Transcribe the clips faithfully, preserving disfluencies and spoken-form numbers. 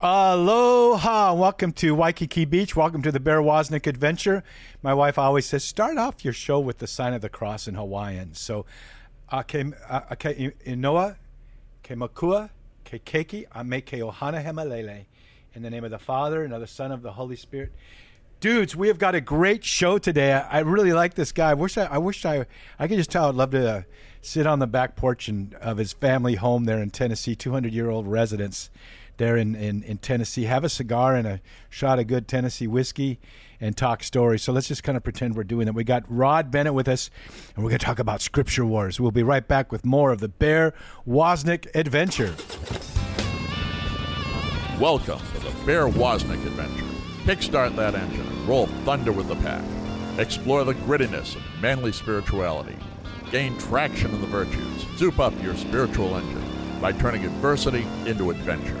Aloha. Welcome to Waikiki Beach. Welcome to the Bear Woznick Adventure. My wife always says, start off your show with the sign of the cross in Hawaiian. So, ake, ake inoa, ke makua, ke keiki, ame ke ohana hemalele. In the name of the Father, and of the Son, of the Holy Spirit. Dudes, we have got a great show today. I, I really like this guy. I wish I, I wish I, I could just tell I'd love to uh, sit on the back porch and, of his family home there in Tennessee, two hundred year old residence there in, in, in Tennessee, have a cigar and a shot of good Tennessee whiskey and talk stories. So let's just kind of pretend we're doing that. We got Rod Bennett with us, and we're going to talk about Scripture Wars. We'll be right back with more of the Bear Woznick Adventure. Welcome to the Bear Woznick Adventure. Kickstart that engine and roll thunder with the pack. Explore the grittiness of manly spirituality. Gain traction in the virtues. Soup up your spiritual engine by turning adversity into adventure.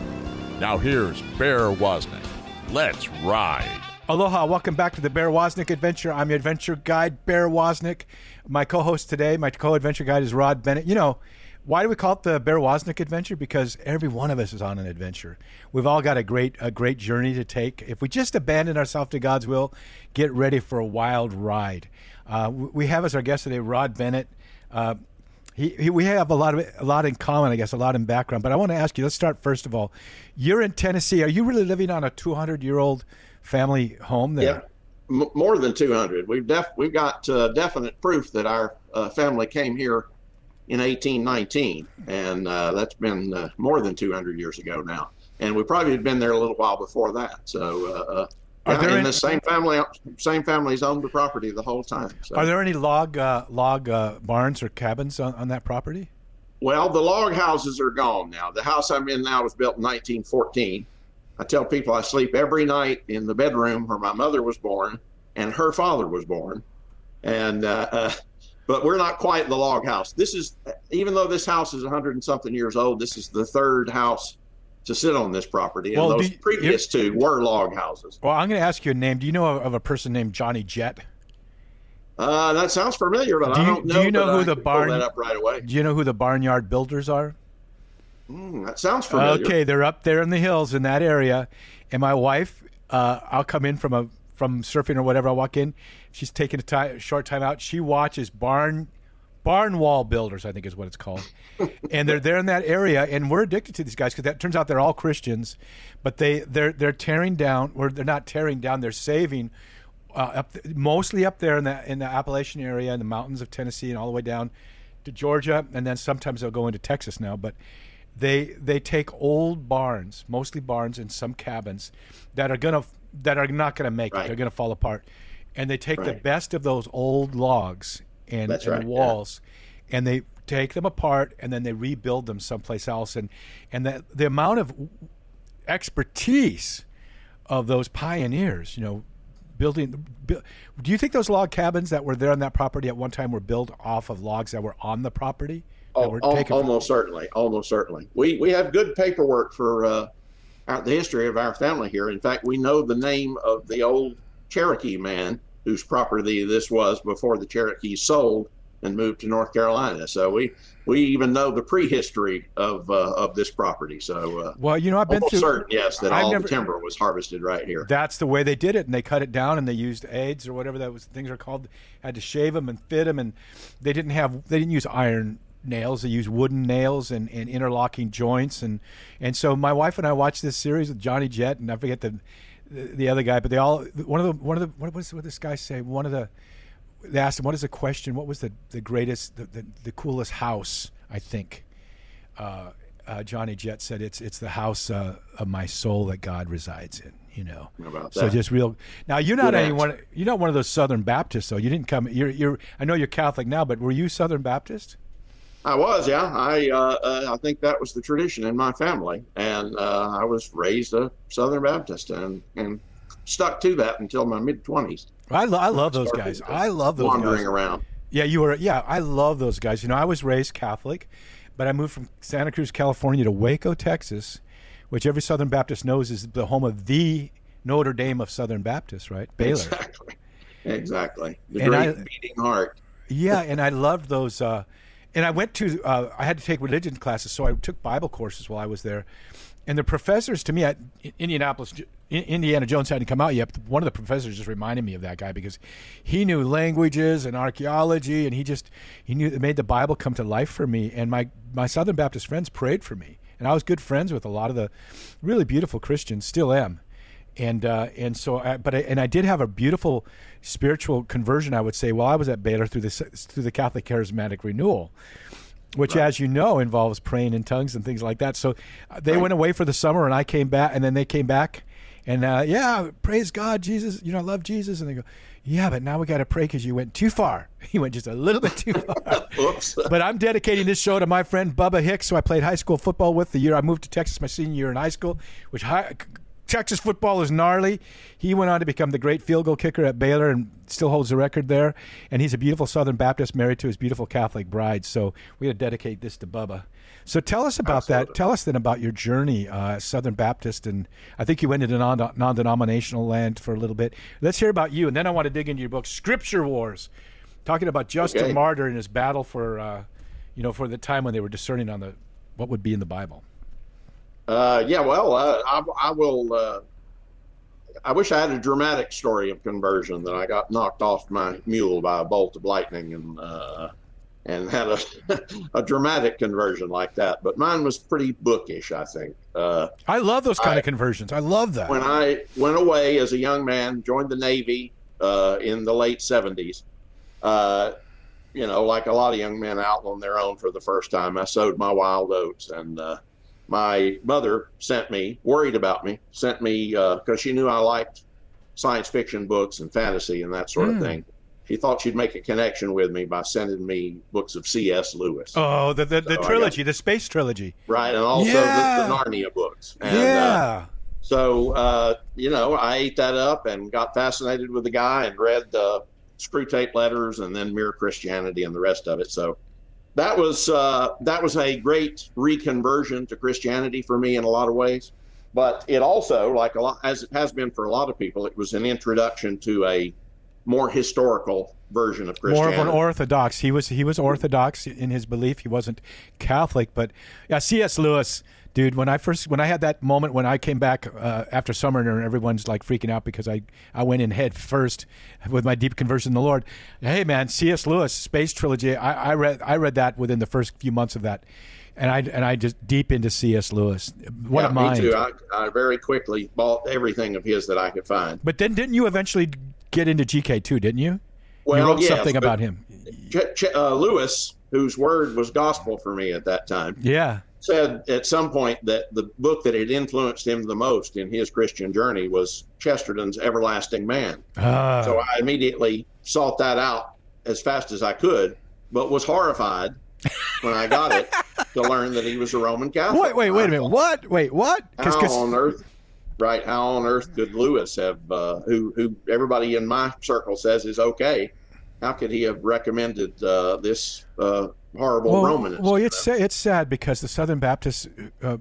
Now here's Bear Woznick. Let's ride. Aloha. Welcome back to the Bear Woznick Adventure. I'm your adventure guide, Bear Woznick. My co-host today, my co-adventure guide is Rod Bennett. You know, why do we call it the Bear Woznick Adventure? Because every one of us is on an adventure. We've all got a great a great journey to take. If we just abandon ourselves to God's will, get ready for a wild ride. Uh, we have as our guest today, Rod Bennett. Uh, He, he, we have a lot of a lot in common, I guess, a lot in background. But I want to ask you, let's start first of all. You're in Tennessee. Are you really living on a two hundred year old family home there? Yeah, m- more than two hundred. We've def- we've got uh, definite proof that our uh, family came here in eighteen nineteen, and uh, that's been uh, more than two hundred years ago now. And we probably had been there a little while before that. So. Uh, uh, Yeah, and any, the same family, same family's owned the property the whole time. So. Are there any log uh, log uh, barns or cabins on, on that property? Well, the log houses are gone now. The house I'm in now was built in nineteen fourteen. I tell people I sleep every night in the bedroom where my mother was born and her father was born. And uh, uh, but we're not quite the log house. This is, even though this house is a hundred and something years old, this is the third house to sit on this property, and well, those you, previous two were log houses. Well, I'm going to ask you a name. Do you know of, of a person named Johnny Jett? Uh, that sounds familiar, but do you, I don't know. Do you know who I the barn? That up right away. Do you know who the barnyard builders are? Mm, that sounds familiar. Okay, they're up there in the hills in that area, and my wife, uh, I'll come in from a from surfing or whatever. I walk in, she's taking a time, short time out. She watches barn. Barn wall builders, I think is what it's called. And they're there in that area, and we're addicted to these guys because that turns out they're all Christians, but they, they're they're tearing down, or they're not tearing down, they're saving, uh, up th- mostly up there in the, in the Appalachian area, in the mountains of Tennessee, and all the way down to Georgia, and then sometimes they'll go into Texas now, but they they take old barns, mostly barns and some cabins, that are gonna that are not going to make right. it, they're going to fall apart. And they take right. the best of those old logs and, and right, walls, yeah. and they take them apart, and then they rebuild them someplace else. And and the, the amount of expertise of those pioneers, you know, building. Build, do you think those log cabins that were there on that property at one time were built off of logs that were on the property? Oh, were al- almost certainly, almost certainly. We we have good paperwork for uh, our, the history of our family here. In fact, we know the name of the old Cherokee man whose property this was before the Cherokees sold and moved to North Carolina. So we we even know the prehistory of uh, of this property. So uh, well, you know, I've been through, certain, yes, that I've all never, the timber was harvested right here. That's the way they did it, and they cut it down, and they used aids or whatever that was things are called. Had to shave them and fit them, and they didn't have they didn't use iron nails. They used wooden nails and, and interlocking joints, and and so my wife and I watched this series with Johnny Jett, and I forget the. the other guy, but they all, one of the, one of the, what was what did this guy say? One of the, they asked him, what is the question? What was the, the greatest, the, the, the coolest house, I think? Uh, uh, Johnny Jett said, it's it's the house uh, of my soul that God resides in, you know. About that. So just real, now you're not anyone, you're not one of those Southern Baptists, though. You didn't come, you're, you're, I know you're Catholic now, but were you Southern Baptist? I was, yeah. I uh, uh, I think that was the tradition in my family, and uh, I was raised a Southern Baptist and, and stuck to that until my mid twenties. I, lo- I love those guys. I love those wandering guys. around. Yeah, you were. Yeah, I love those guys. You know, I was raised Catholic, but I moved from Santa Cruz, California, to Waco, Texas, which every Southern Baptist knows is the home of the Notre Dame of Southern Baptists, right? Baylor. Exactly. Exactly. The and great I, beating heart. Yeah, and I loved those. Uh, And I went to, uh, I had to take religion classes, so I took Bible courses while I was there. And the professors, to me, at Indianapolis, Indiana Jones hadn't come out yet, but one of the professors just reminded me of that guy because he knew languages and archaeology, and he just he knew it made the Bible come to life for me. And my, my Southern Baptist friends prayed for me, and I was good friends with a lot of the really beautiful Christians, still am. And uh, and so, I, but I, and I did have a beautiful spiritual conversion, I would say, while I was at Baylor through the through the Catholic Charismatic Renewal, which, right. as you know, involves praying in tongues and things like that. So they right. went away for the summer, and I came back, and then they came back, and uh, yeah, praise God, Jesus, you know, I love Jesus, and they go, yeah, but now we got to pray because you went too far. You went just a little bit too far. Oops. But I'm dedicating this show to my friend Bubba Hicks, who I played high school football with the year I moved to Texas, my senior year in high school, which high. Texas football is gnarly. He went on to become the great field goal kicker at Baylor and still holds the record there. And he's a beautiful Southern Baptist married to his beautiful Catholic bride. So we had to dedicate this to Bubba. So tell us about Absolutely. that. Tell us then about your journey, uh, Southern Baptist. And I think you went into non- non-denominational land for a little bit. Let's hear about you. And then I want to dig into your book, Scripture Wars, talking about Justin okay. Martyr and his battle for, uh, you know, for the time when they were discerning on the what would be in the Bible. Uh, yeah, well, uh, I, I will. Uh, I wish I had a dramatic story of conversion that I got knocked off my mule by a bolt of lightning and uh, and had a a dramatic conversion like that. But mine was pretty bookish, I think. Uh, I love those kind I, of conversions. I love that. When I went away as a young man, joined the Navy uh, in the late seventies. Uh, you know, like a lot of young men out on their own for the first time, I sowed my wild oats and. Uh, My mother sent me, worried about me, sent me, because uh, she knew I liked science fiction books and fantasy and that sort mm. of thing. She thought she'd make a connection with me by sending me books of C S. Lewis. Oh, the the, so the trilogy, got, the space trilogy. Right, and also yeah. the, the Narnia books. And, yeah. Uh, so, uh, you know, I ate that up and got fascinated with the guy and read uh, Screw Tape Letters and then Mere Christianity and the rest of it, so... That was uh, that was a great reconversion to Christianity for me in a lot of ways, but it also, like a lot as it has been for a lot of people, it was an introduction to a more historical version of Christianity. More of an Orthodox. He was he was Orthodox in his belief. He wasn't Catholic, but yeah, C S. Lewis, dude. When I first when I had that moment when I came back uh, after summer and everyone's like freaking out because I I went in head first with my deep conversion to the Lord. Hey man, C S. Lewis Space Trilogy. I, I read I read that within the first few months of that, and I and I just deep into C S. Lewis. What yeah, a mind. Me too. I, I very quickly bought everything of his that I could find. But then didn't you eventually get into G K too? Didn't you? Well, you wrote yes, something about him. Ch- Ch- uh, Lewis, whose word was gospel for me at that time, yeah, said at some point that the book that had influenced him the most in his Christian journey was Chesterton's Everlasting Man. Ah. So I immediately sought that out as fast as I could, but was horrified when I got it to learn that he was a Roman Catholic. Wait, wait, wait a minute. What? Wait, what? Cause, how cause... on earth... Right. How on earth could Lewis have, uh, who who everybody in my circle says is okay, how could he have recommended uh, this uh, horrible well, Romanist? Well, it's sa- it's sad because the Southern Baptists, uh,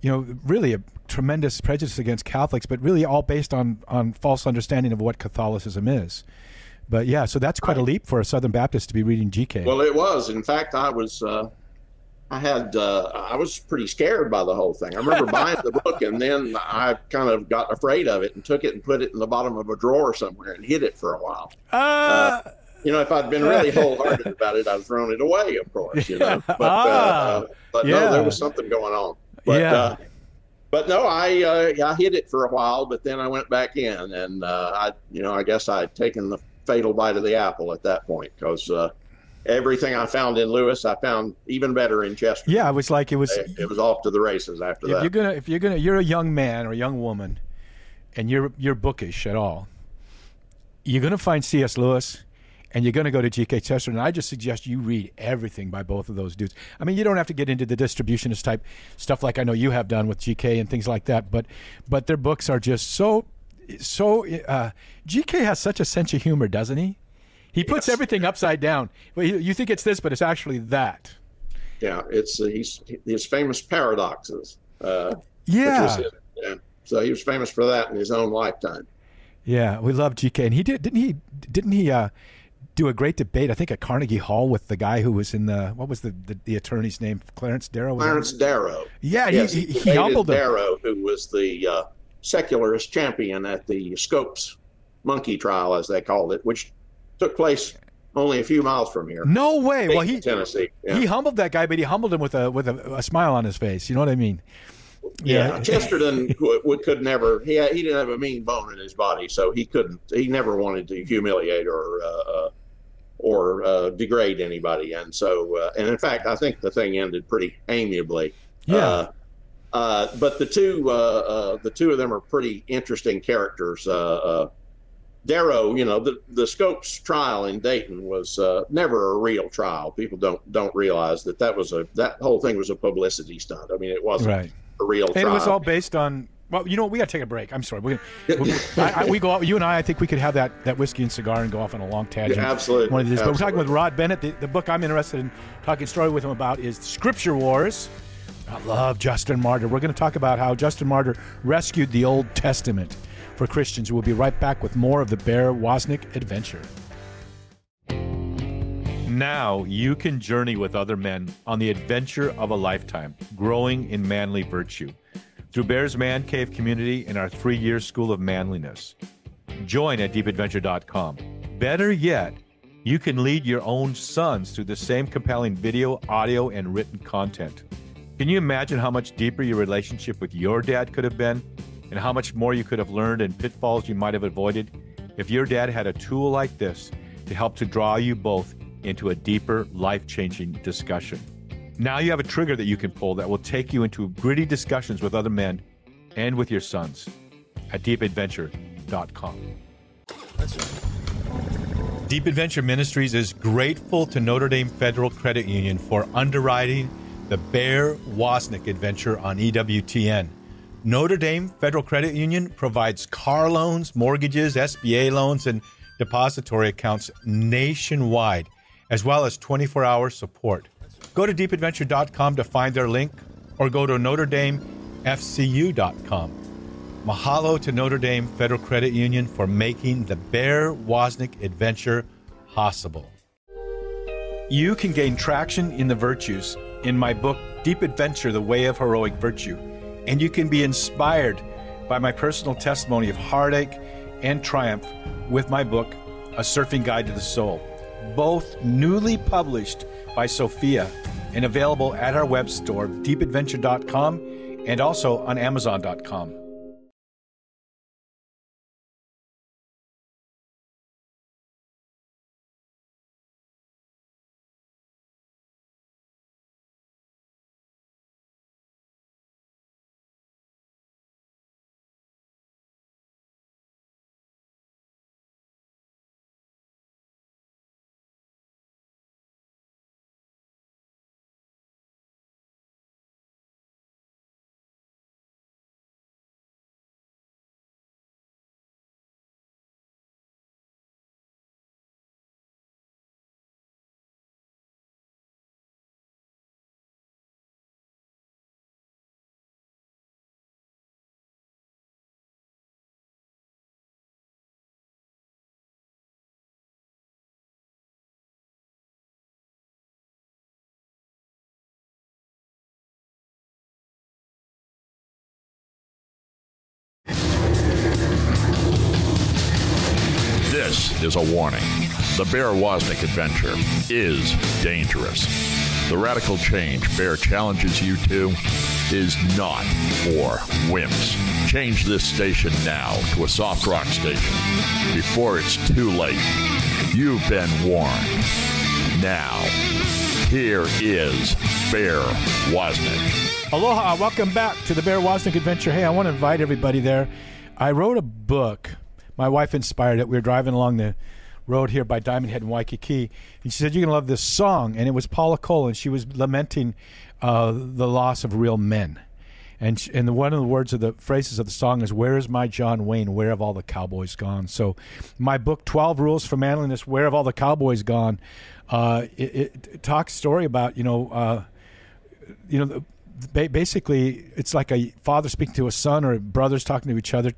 you know, really a tremendous prejudice against Catholics, but really all based on, on false understanding of what Catholicism is. But yeah, so that's quite right. a leap for a Southern Baptist to be reading G K. Well, it was. In fact, I was. Uh, I had uh, I was pretty scared by the whole thing. I remember buying the book, and then I kind of got afraid of it and took it and put it in the bottom of a drawer somewhere and hid it for a while. Uh, uh, you know, if I'd been really wholehearted about it, I'd thrown it away, of course. You know, but, ah, uh, but yeah. no, there was something going on. But, yeah. uh, but no, I uh, I hid it for a while, but then I went back in, and uh, I you know I guess I had taken the fatal bite of the apple at that point because. Uh, Everything I found in Lewis, I found even better in Chester. Yeah, it was like it was. It, it was off to the races after if that. You're gonna, if you're gonna, you're a young man or a young woman, and you're you're bookish at all. You're gonna find C S. Lewis, and you're gonna go to G K. Chesterton. And I just suggest you read everything by both of those dudes. I mean, you don't have to get into the distributionist type stuff like I know you have done with G K and things like that. But but their books are just so so. Uh, G K has such a sense of humor, doesn't he? He puts yes. everything upside down. You think it's this, but it's actually that. Yeah, it's uh, he's, his famous paradoxes. Uh, yeah. Which is yeah. So he was famous for that in his own lifetime. Yeah, we love G K, and he did didn't he didn't he uh, do a great debate, I think, at Carnegie Hall with the guy who was in the, what was the the, the attorney's name? Clarence Darrow? Clarence Darrow. Yeah, yes, he, he, he humbled him. Darrow, who was the uh, secularist champion at the Scopes monkey trial, as they called it, which took place only a few miles from here. No way. Well, he Tennessee. Yeah. He humbled that guy, but he humbled him with a with a, a smile on his face. You know what I mean? Yeah, yeah. Chesterton would, could never. He he didn't have a mean bone in his body, so he couldn't. He never wanted to humiliate or uh, or uh, degrade anybody, and so uh, and in fact, I think the thing ended pretty amiably. Yeah. Uh, uh, but the two uh, uh, the two of them are pretty interesting characters. Uh, uh, Darrow, you know, the, the Scopes trial in Dayton was uh, never a real trial. People don't don't realize that that was a that whole thing was a publicity stunt. I mean, it wasn't right. a real and trial. It was all based on. Well, you know, we got to take a break. I'm sorry. We we, I, I, we go out. You and I, I think we could have that, that whiskey and cigar and go off on a long tangent. Yeah, absolutely. One of these. But we're talking with Rod Bennett. The, the book I'm interested in talking story with him about is Scripture Wars. I love Justin Martyr. We're going to talk about how Justin Martyr rescued the Old Testament for Christians. We'll be right back with more of the Bear Woznick Adventure. Now you can journey with other men on the adventure of a lifetime, growing in manly virtue, through Bear's Man Cave community and our three-year School of Manliness. Join at deep adventure dot com. Better yet, you can lead your own sons through the same compelling video, audio, and written content. Can you imagine how much deeper your relationship with your dad could have been, and how much more you could have learned and pitfalls you might have avoided if your dad had a tool like this to help to draw you both into a deeper, life-changing discussion? Now you have a trigger that you can pull that will take you into gritty discussions with other men and with your sons at deep adventure dot com. That's it. Deep Adventure Ministries is grateful to Notre Dame Federal Credit Union for underwriting the Bear Woznick Adventure on E W T N. Notre Dame Federal Credit Union provides car loans, mortgages, S B A loans, and depository accounts nationwide, as well as twenty-four hour support. Go to deep adventure dot com to find their link, or go to notre dame f c u dot com. Mahalo to Notre Dame Federal Credit Union for making the Bear Woznick Adventure possible. You can gain traction in the virtues in my book, Deep Adventure, The Way of Heroic Virtue, and you can be inspired by my personal testimony of heartache and triumph with my book, A Surfing Guide to the Soul, both newly published by Sophia and available at our web store, deep adventure dot com, and also on amazon dot com. This is a warning. The Bear Woznick Adventure is dangerous. The radical change Bear challenges you to is not for wimps. Change this station now to a soft rock station before it's too late. You've been warned. Now, here is Bear Woznick. Aloha, welcome back to the Bear Woznick Adventure. Hey, I want to invite everybody there. I wrote a book. My wife inspired it. We were driving along the road here by Diamond Head in Waikiki, and she said, "You're going to love this song." And it was Paula Cole, and she was lamenting uh, the loss of real men. And she, and the, one of the words of the phrases of the song is, "Where is my John Wayne? Where have all the cowboys gone?" So my book, twelve Rules for Manliness, Where Have All the Cowboys Gone, uh, it, it talks story about, you know, uh, you know, the, basically it's like a father speaking to a son, or brothers talking to each other,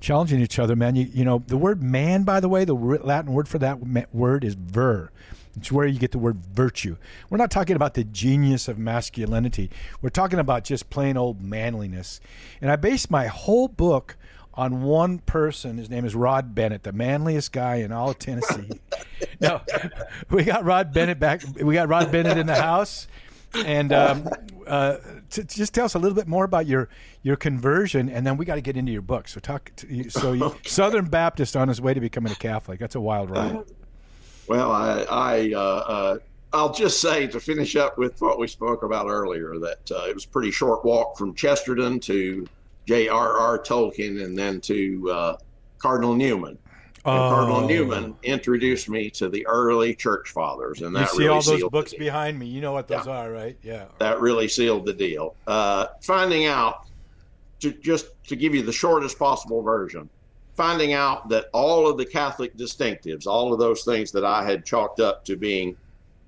challenging each other, man. You, you know, the word man, by the way, the Latin word for that word is vir. It's where you get the word virtue. We're not talking about the genius of masculinity. We're talking about just plain old manliness. And I based my whole book on one person. His name is Rod Bennett, the manliest guy in all of Tennessee. No, we got Rod Bennett back. We got Rod Bennett in the house. And um, uh, to, to just tell us a little bit more about your, your conversion, and then we got to get into your book. So talk. To, so you, okay. Southern Baptist on his way to becoming a Catholic. That's a wild ride. Well, I, I uh, uh, I'll just say, to finish up with what we spoke about earlier, that uh, it was a pretty short walk from Chesterton to J R R Tolkien, and then to uh, Cardinal Newman. And oh. Cardinal Newman introduced me to the early church fathers, and that you see really all those sealed books behind me. You know what those yeah. are, right? Yeah. That really sealed the deal. Uh, finding out, to just to give you the shortest possible version, finding out that all of the Catholic distinctives, all of those things that I had chalked up to being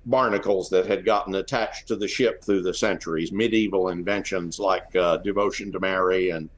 barnacles that had gotten attached to the ship through the centuries, medieval inventions like uh, devotion to Mary and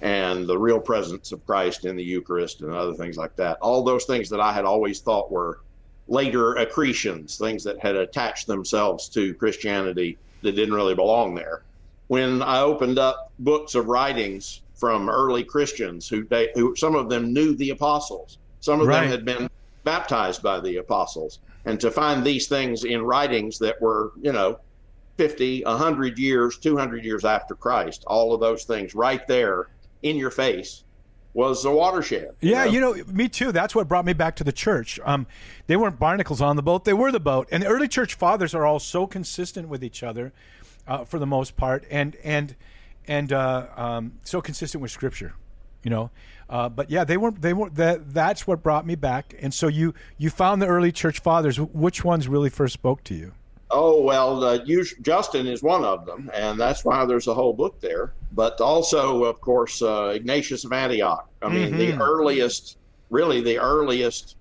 and the real presence of Christ in the Eucharist and other things like that. All those things that I had always thought were later accretions, things that had attached themselves to Christianity that didn't really belong there. When I opened up books of writings from early Christians, who, they, who some of them knew the apostles, some of right. them had been baptized by the apostles, and to find these things in writings that were, you know, fifty, one hundred years, two hundred years after Christ, all of those things right there in your face was a watershed. You yeah, know? you know, me too. That's what brought me back to the church. Um, they weren't barnacles on the boat. They were the boat. And the early church fathers are all so consistent with each other uh, for the most part, and and and uh, um, so consistent with Scripture, you know. Uh, but yeah, they weren't. They weren't. That, that's what brought me back. And so you you found the early church fathers. Which ones really first spoke to you? Oh, well, uh, you, Justin is one of them, and that's why there's a whole book there. But also, of course, uh, Ignatius of Antioch. I mean, mm-hmm. the earliest, really the earliest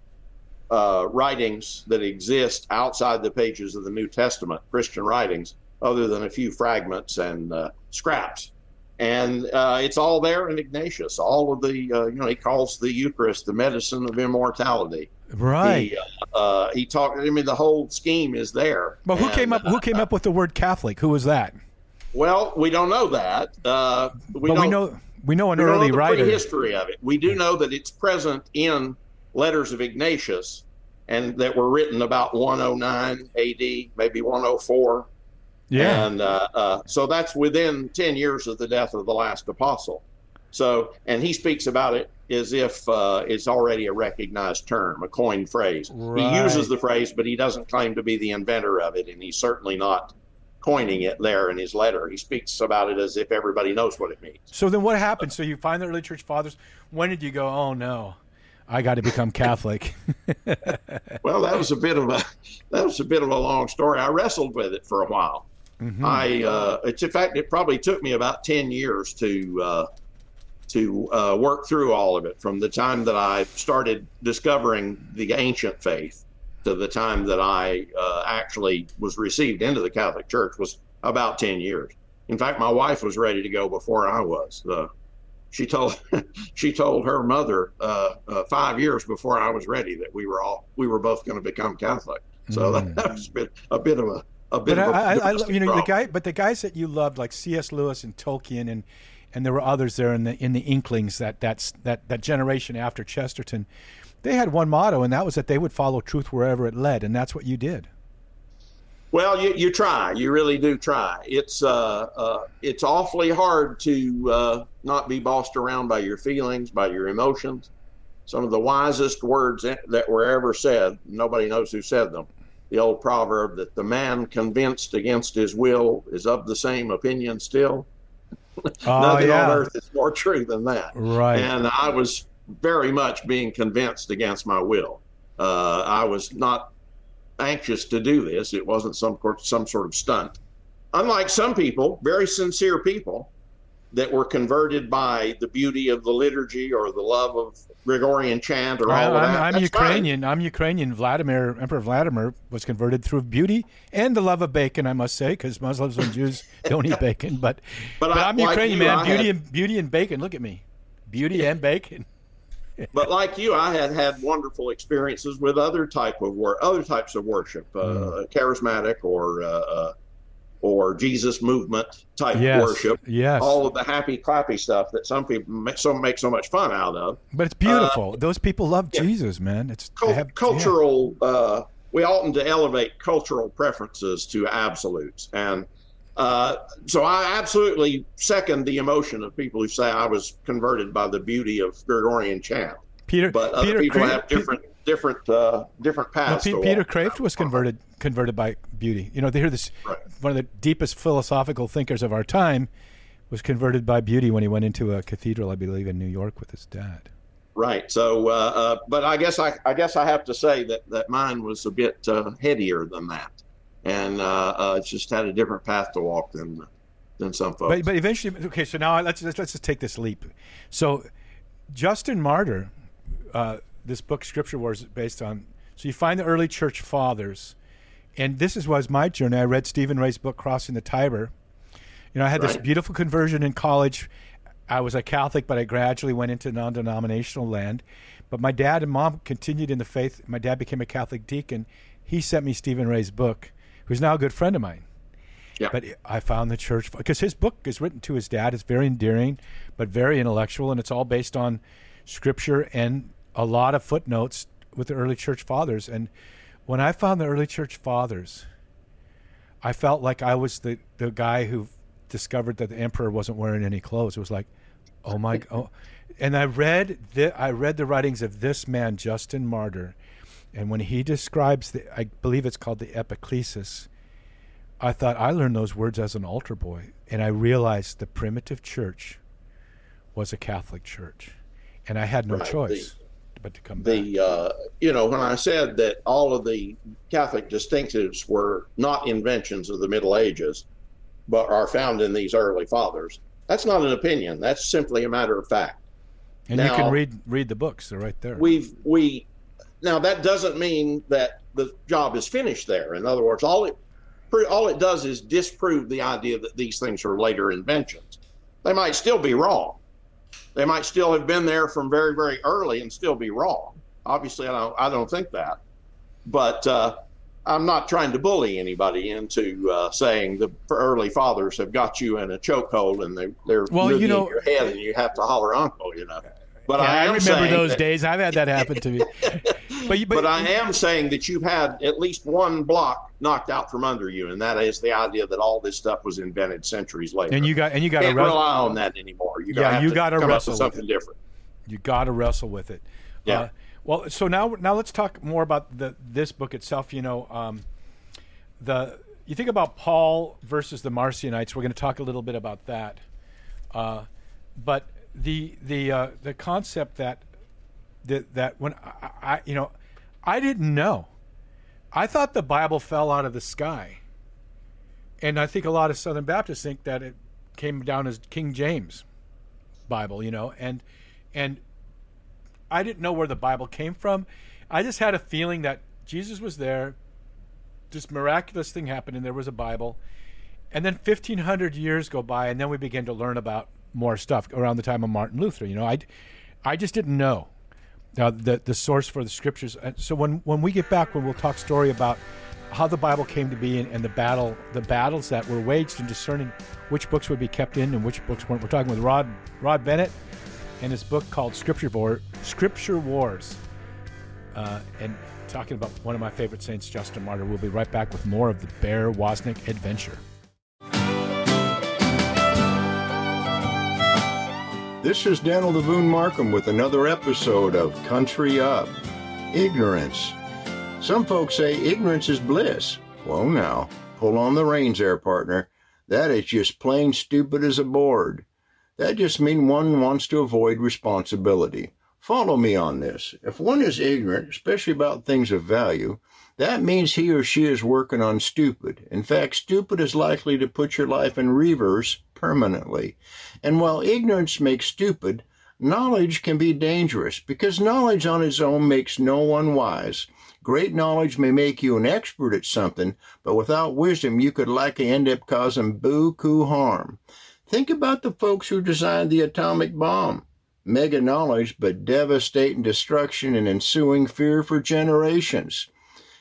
uh, writings that exist outside the pages of the New Testament, Christian writings, other than a few fragments and uh, scraps. And uh, it's all there in Ignatius. All of the, uh, you know, he calls the Eucharist the medicine of immortality. Right. He, uh, he talked. I mean, the whole scheme is there. But who and, came up? Who came uh, up with the word Catholic? Who was that? Well, we don't know that. Uh, we, but don't, we know. We know an we early know the writer. History of it. We do know that it's present in letters of Ignatius, and that were written about one oh nine A D, maybe one oh four. Yeah. And uh, uh, so that's within ten years of the death of the last apostle. So, and he speaks about it as if uh, it's already a recognized term, a coined phrase. Right. He uses the phrase, but he doesn't claim to be the inventor of it, and he's certainly not coining it there in his letter. He speaks about it as if everybody knows what it means. So then what happened? So you find the early church fathers. When did you go, oh, no, I got to become Catholic? Well, that was a bit of a that was a bit of a long story. I wrestled with it for a while. Mm-hmm. I uh, it's in fact, it probably took me about ten years to uh, to uh, work through all of it, from the time that I started discovering the ancient faith to the time that I uh, actually was received into the Catholic Church, was about ten years. In fact, my wife was ready to go before I was. Uh, she told she told her mother uh, uh, five years before I was ready that we were all we were both going to become Catholic. So mm. that was a bit, a bit of a a bit but of a I, I, you know problem. the guy, but the guys that you loved, like C S Lewis and Tolkien and. And there were others there in the in the Inklings, that that's that that generation after Chesterton, they had one motto, and that was that they would follow truth wherever it led, and that's what you did. Well, you you try, you really do try. It's uh, uh it's awfully hard to uh, not be bossed around by your feelings, by your emotions. Some of the wisest words that were ever said, nobody knows who said them. The old proverb that the man convinced against his will is of the same opinion still. Oh, nothing yeah. on earth is more true than that. Right. And I was very much being convinced against my will. Uh, I was not anxious to do this. It wasn't some, some sort of stunt. Unlike some people, very sincere people, that were converted by the beauty of the liturgy or the love of Gregorian chant or all I'm, of that. I'm That's Ukrainian. Fine. I'm Ukrainian. Vladimir, Emperor Vladimir was converted through beauty and the love of bacon, I must say, because Muslims and Jews don't eat bacon. But, but, but I, I'm like Ukrainian, you, man. I beauty had, and beauty and bacon. Look at me. Beauty yeah. and bacon. But like you, I had had wonderful experiences with other type of wor- other types of worship, uh, mm. charismatic or uh, or Jesus movement type yes. worship. Yes, all of the happy clappy stuff that some people make so, make so much fun out of. But it's beautiful. Uh, Those people love yeah. Jesus, man. It's Cul- have, cultural. Yeah. Uh, we oughtn't to elevate cultural preferences to absolutes, and. Uh, so I absolutely second the emotion of people who say I was converted by the beauty of Gregorian chant. Peter, but other Peter people Cra- have different, Pe- different, uh, different paths. No, Pe- Peter Kraft was converted, converted by beauty. You know, they hear this. Right. One of the deepest philosophical thinkers of our time was converted by beauty when he went into a cathedral, I believe, in New York with his dad. Right. So, uh, uh, but I guess I, I guess I have to say that, that mine was a bit uh, headier than that. And uh, uh, just had a different path to walk than than some folks. But, but eventually, okay. So now let's let's, let's just take this leap. So Justin Martyr, uh, this book Scripture Wars is based on. So you find the early church fathers, and this is was my journey. I read Stephen Ray's book Crossing the Tiber. You know, I had right. this beautiful conversion in college. I was a Catholic, but I gradually went into non-denominational land. But my dad and mom continued in the faith. My dad became a Catholic deacon. He sent me Stephen Ray's book. Who's now a good friend of mine. Yeah. But I found the church, because his book is written to his dad. It's very endearing, but very intellectual, and it's all based on Scripture and a lot of footnotes with the early church fathers. And when I found the early church fathers, I felt like I was the, the guy who discovered that the emperor wasn't wearing any clothes. It was like, oh my God. Oh. And I read the, I read the writings of this man, Justin Martyr, and when he describes, the, I believe it's called the epiclesis, I thought, I learned those words as an altar boy. And I realized the primitive church was a Catholic church. And I had no right. choice the, but to come the, back. Uh, you know, when I said that all of the Catholic distinctives were not inventions of the Middle Ages, but are found in these early fathers, that's not an opinion. That's simply a matter of fact. And now, you can read read the books. They're right there. We've... we. Now, that doesn't mean that the job is finished there. In other words, all it all it does is disprove the idea that these things are later inventions. They might still be wrong. They might still have been there from very, very early and still be wrong. Obviously, I don't, I don't think that. But uh, I'm not trying to bully anybody into uh, saying the early fathers have got you in a chokehold and they, they're well, moving you know, in your head and you have to holler uncle, you know. But yeah, I, I remember those that, days. I've had that happen to me. But, you, but, but I am saying that you've had at least one block knocked out from under you, and that is the idea that all this stuff was invented centuries later. And you got and you got to rely on that anymore. You yeah, you got to wrestle with something it. different. You got to wrestle with it. Yeah. Uh, well, so now now let's talk more about the this book itself. You know, um, the you think about Paul versus the Marcionites. We're going to talk a little bit about that, uh, but. The the uh, the concept that that, that when I, I you know I didn't know, I thought the Bible fell out of the sky, and I think a lot of Southern Baptists think that it came down as King James Bible, you know, and and I didn't know where the Bible came from. I just had a feeling that Jesus was there, this miraculous thing happened, and there was a Bible, and then fifteen hundred years go by, and then we begin to learn about more stuff around the time of Martin Luther. You know, I, I just didn't know uh, the the source for the scriptures. And so when, when we get back, when we'll talk story about how the Bible came to be and, and the battle, the battles that were waged in discerning which books would be kept in and which books weren't. We're talking with Rod Rod Bennett and his book called Scripture War, Scripture Wars, uh, and talking about one of my favorite saints, Justin Martyr. We'll be right back with more of the Bear Woznick Adventure. This is Daniel DeVoon Markham with another episode of Country Up. Ignorance. Some folks say ignorance is bliss. Well, now, pull on the reins there, partner. That is just plain stupid as a board. That just means one wants to avoid responsibility. Follow me on this. If one is ignorant, especially about things of value, that means he or she is working on stupid. In fact, stupid is likely to put your life in reverse permanently. And while ignorance makes stupid, knowledge can be dangerous, because knowledge on its own makes no one wise. Great knowledge may make you an expert at something, but without wisdom you could likely end up causing boo-coo harm. Think about the folks who designed the atomic bomb. Mega knowledge, but devastating destruction and ensuing fear for generations.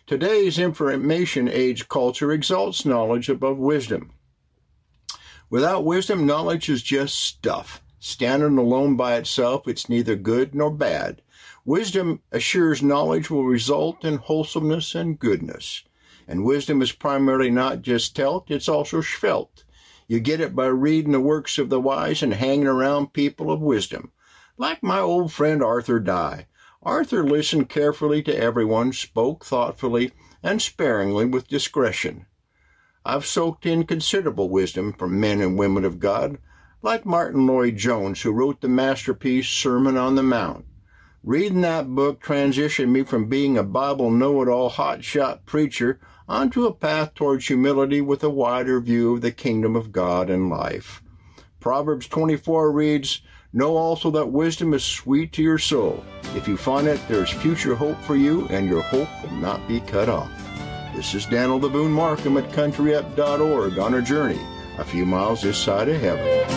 Today's information age culture exalts knowledge above wisdom. Without wisdom, knowledge is just stuff. Standing alone by itself, it's neither good nor bad. Wisdom assures knowledge will result in wholesomeness and goodness. And wisdom is primarily not just telt, it's also schvelt. You get it by reading the works of the wise and hanging around people of wisdom. Like my old friend Arthur Dye. Arthur listened carefully to everyone, spoke thoughtfully, and sparingly with discretion. I've soaked in considerable wisdom from men and women of God, like Martin Lloyd-Jones, who wrote the masterpiece Sermon on the Mount. Reading that book transitioned me from being a Bible know-it-all hotshot preacher onto a path towards humility with a wider view of the kingdom of God and life. Proverbs twenty-four reads, "Know also that wisdom is sweet to your soul. If you find it, there's future hope for you, and your hope will not be cut off." This is Daniel DeVoon Markham at country up dot org on a journey a few miles this side of heaven.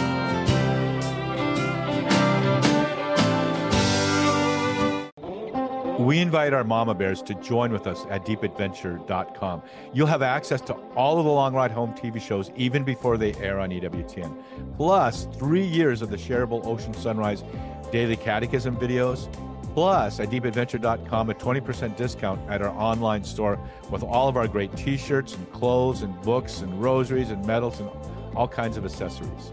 We invite our mama bears to join with us at deep adventure dot com. You'll have access to all of the Long Ride Home T V shows even before they air on E W T N. Plus, three years of the shareable Ocean Sunrise Daily Catechism videos. Plus, at deep adventure dot com, a twenty percent discount at our online store with all of our great T-shirts and clothes and books and rosaries and medals and all kinds of accessories.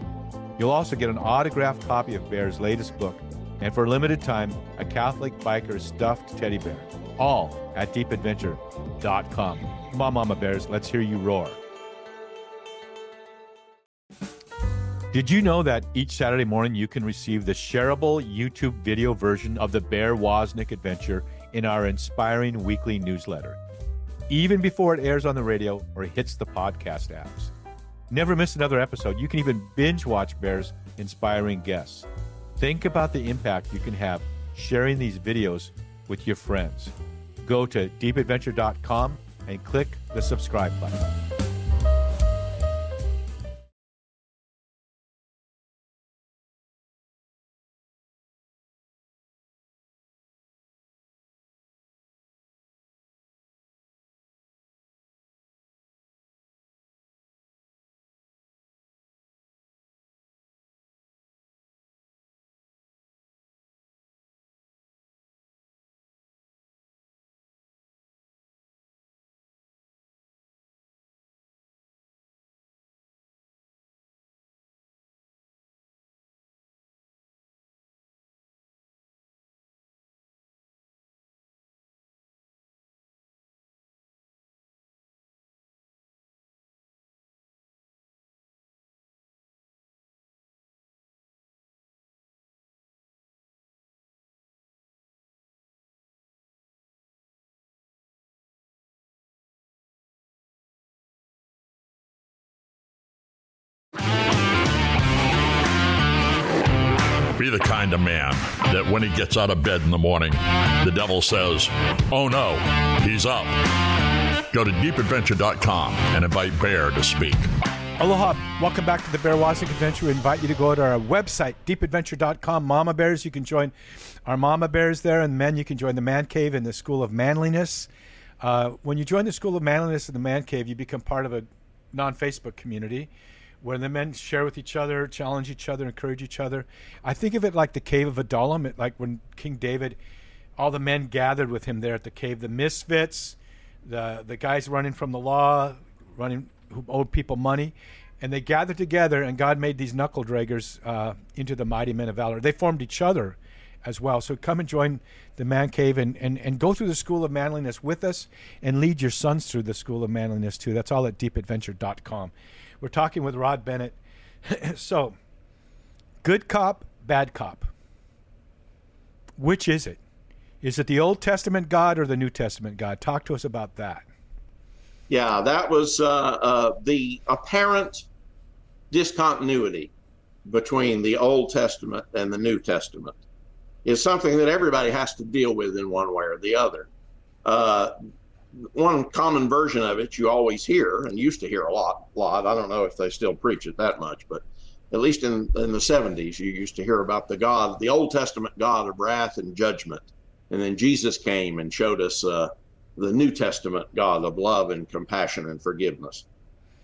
You'll also get an autographed copy of Bear's latest book, and for a limited time, a Catholic biker's stuffed teddy bear. All at deep adventure dot com. Come on, mama bears, let's hear you roar. Did you know that each Saturday morning you can receive the shareable YouTube video version of the Bear Woznick adventure in our inspiring weekly newsletter, even before it airs on the radio or hits the podcast apps? Never miss another episode. You can even binge watch Bear's inspiring guests. Think about the impact you can have sharing these videos with your friends. Go to deep adventure dot com and click the subscribe button. Be the kind of man that when he gets out of bed in the morning, the devil says, "Oh no, he's up." Go to deep adventure dot com and invite Bear to speak. Aloha. Welcome back to the Bear Woznick Adventure. We invite you to go to our website, deep adventure dot com. Mama bears, you can join our mama bears there. And men, you can join the man cave and the school of manliness. Uh, when you join the school of manliness and the man cave, you become part of a non-Facebook community where the men share with each other, challenge each other, encourage each other. I think of it like the cave of Adullam, it, like when King David, all the men gathered with him there at the cave, the misfits, the the guys running from the law, running who owed people money, and they gathered together, and God made these knuckle draggers uh, into the mighty men of valor. They formed each other as well. So come and join the man cave and, and, and go through the school of manliness with us and lead your sons through the school of manliness too. That's all at deep adventure dot com. We're talking with Rod Bennett. So, good cop, bad cop. Which is it? Is it the Old Testament God or the New Testament God? Talk to us about that. Yeah, that was uh, uh, the apparent discontinuity between the Old Testament and the New Testament is something that everybody has to deal with in one way or the other. Uh, one common version of it you always hear, and used to hear a lot, lot. I don't know if they still preach it that much, but at least in, in the seventies, you used to hear about the God, the Old Testament God of wrath and judgment. And then Jesus came and showed us uh, the New Testament God of love and compassion and forgiveness.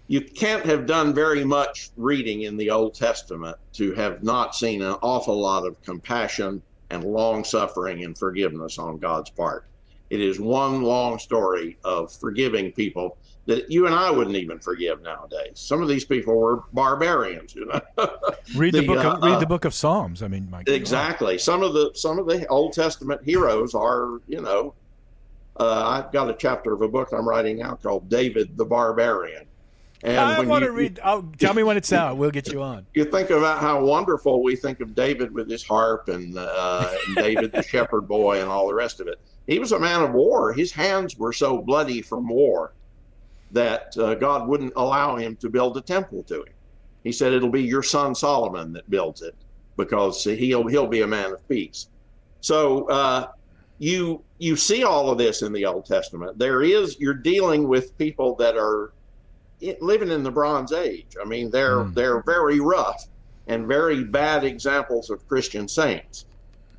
You can't have done very much reading in the Old Testament to have not seen an awful lot of compassion and long-suffering and forgiveness on God's part. It is one long story of forgiving people that you and I wouldn't even forgive nowadays. Some of these people were barbarians, you know. Read the, the book. Uh, of, read the book of Psalms. I mean, Mike, exactly. Some of the some of the Old Testament heroes are, you know. Uh, I've got a chapter of a book I'm writing now called David the Barbarian. And I want to read. Oh, tell me when it's out. We'll get you on. You think about how wonderful we think of David with his harp and, uh, and David the shepherd boy and all the rest of it. He was a man of war. His hands were so bloody from war that uh, God wouldn't allow him to build a temple to him. He said, "It'll be your son Solomon that builds it, because he'll he'll be a man of peace." So uh, you you see all of this in the Old Testament. There is you're dealing with people that are living in the Bronze Age. I mean, they're mm. they're very rough and very bad examples of Christian saints.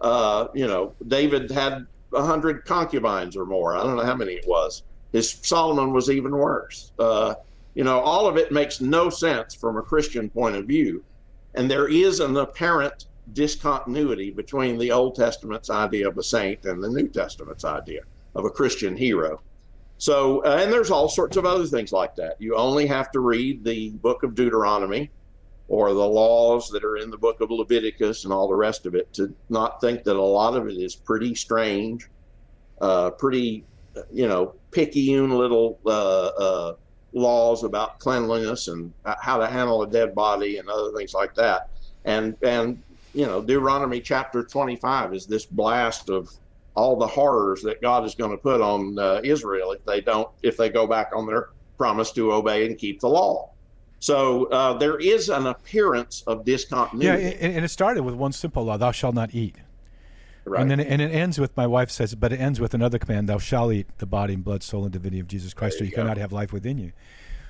Uh, you know, David had a hundred concubines or more. I don't know how many it was. His Solomon was even worse. Uh, you know, all of it makes no sense from a Christian point of view, and there is an apparent discontinuity between the Old Testament's idea of a saint and the New Testament's idea of a Christian hero. So, uh, and there's all sorts of other things like that. You only have to read the book of Deuteronomy or the laws that are in the book of Leviticus and all the rest of it to not think that a lot of it is pretty strange, uh, pretty, you know, picayune little uh, uh, laws about cleanliness and how to handle a dead body and other things like that. And, and you know, Deuteronomy chapter twenty-five is this blast of all the horrors that God is going to put on uh, Israel if they don't, if they go back on their promise to obey and keep the law. So uh, there is an appearance of discontinuity. Yeah, and, and it started with one simple law: "Thou shalt not eat." Right. And then, and it ends with, my wife says, but it ends with another command: "Thou shalt eat the body and blood, soul, and divinity of Jesus Christ, or you cannot have life within you."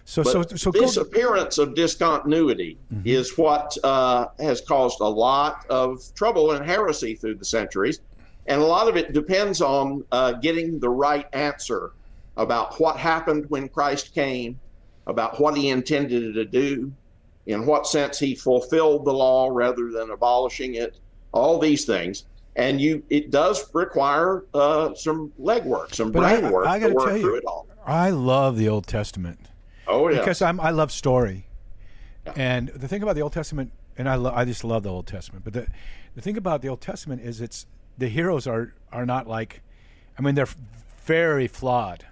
So, but so, so this go- appearance of discontinuity mm-hmm. is what uh, has caused a lot of trouble and heresy through the centuries. And a lot of it depends on uh, getting the right answer about what happened when Christ came, about what he intended to do, in what sense he fulfilled the law rather than abolishing it, all these things. And you, it does require uh, some legwork, some but brain I, work I, I to work tell you, through it all. I love the Old Testament. Oh, yeah. Because I'm, I love story. Yeah. And the thing about the Old Testament, and I, lo- I just love the Old Testament, but the, the thing about the Old Testament is it's, the heroes are, are not like, I mean, they're very flawed.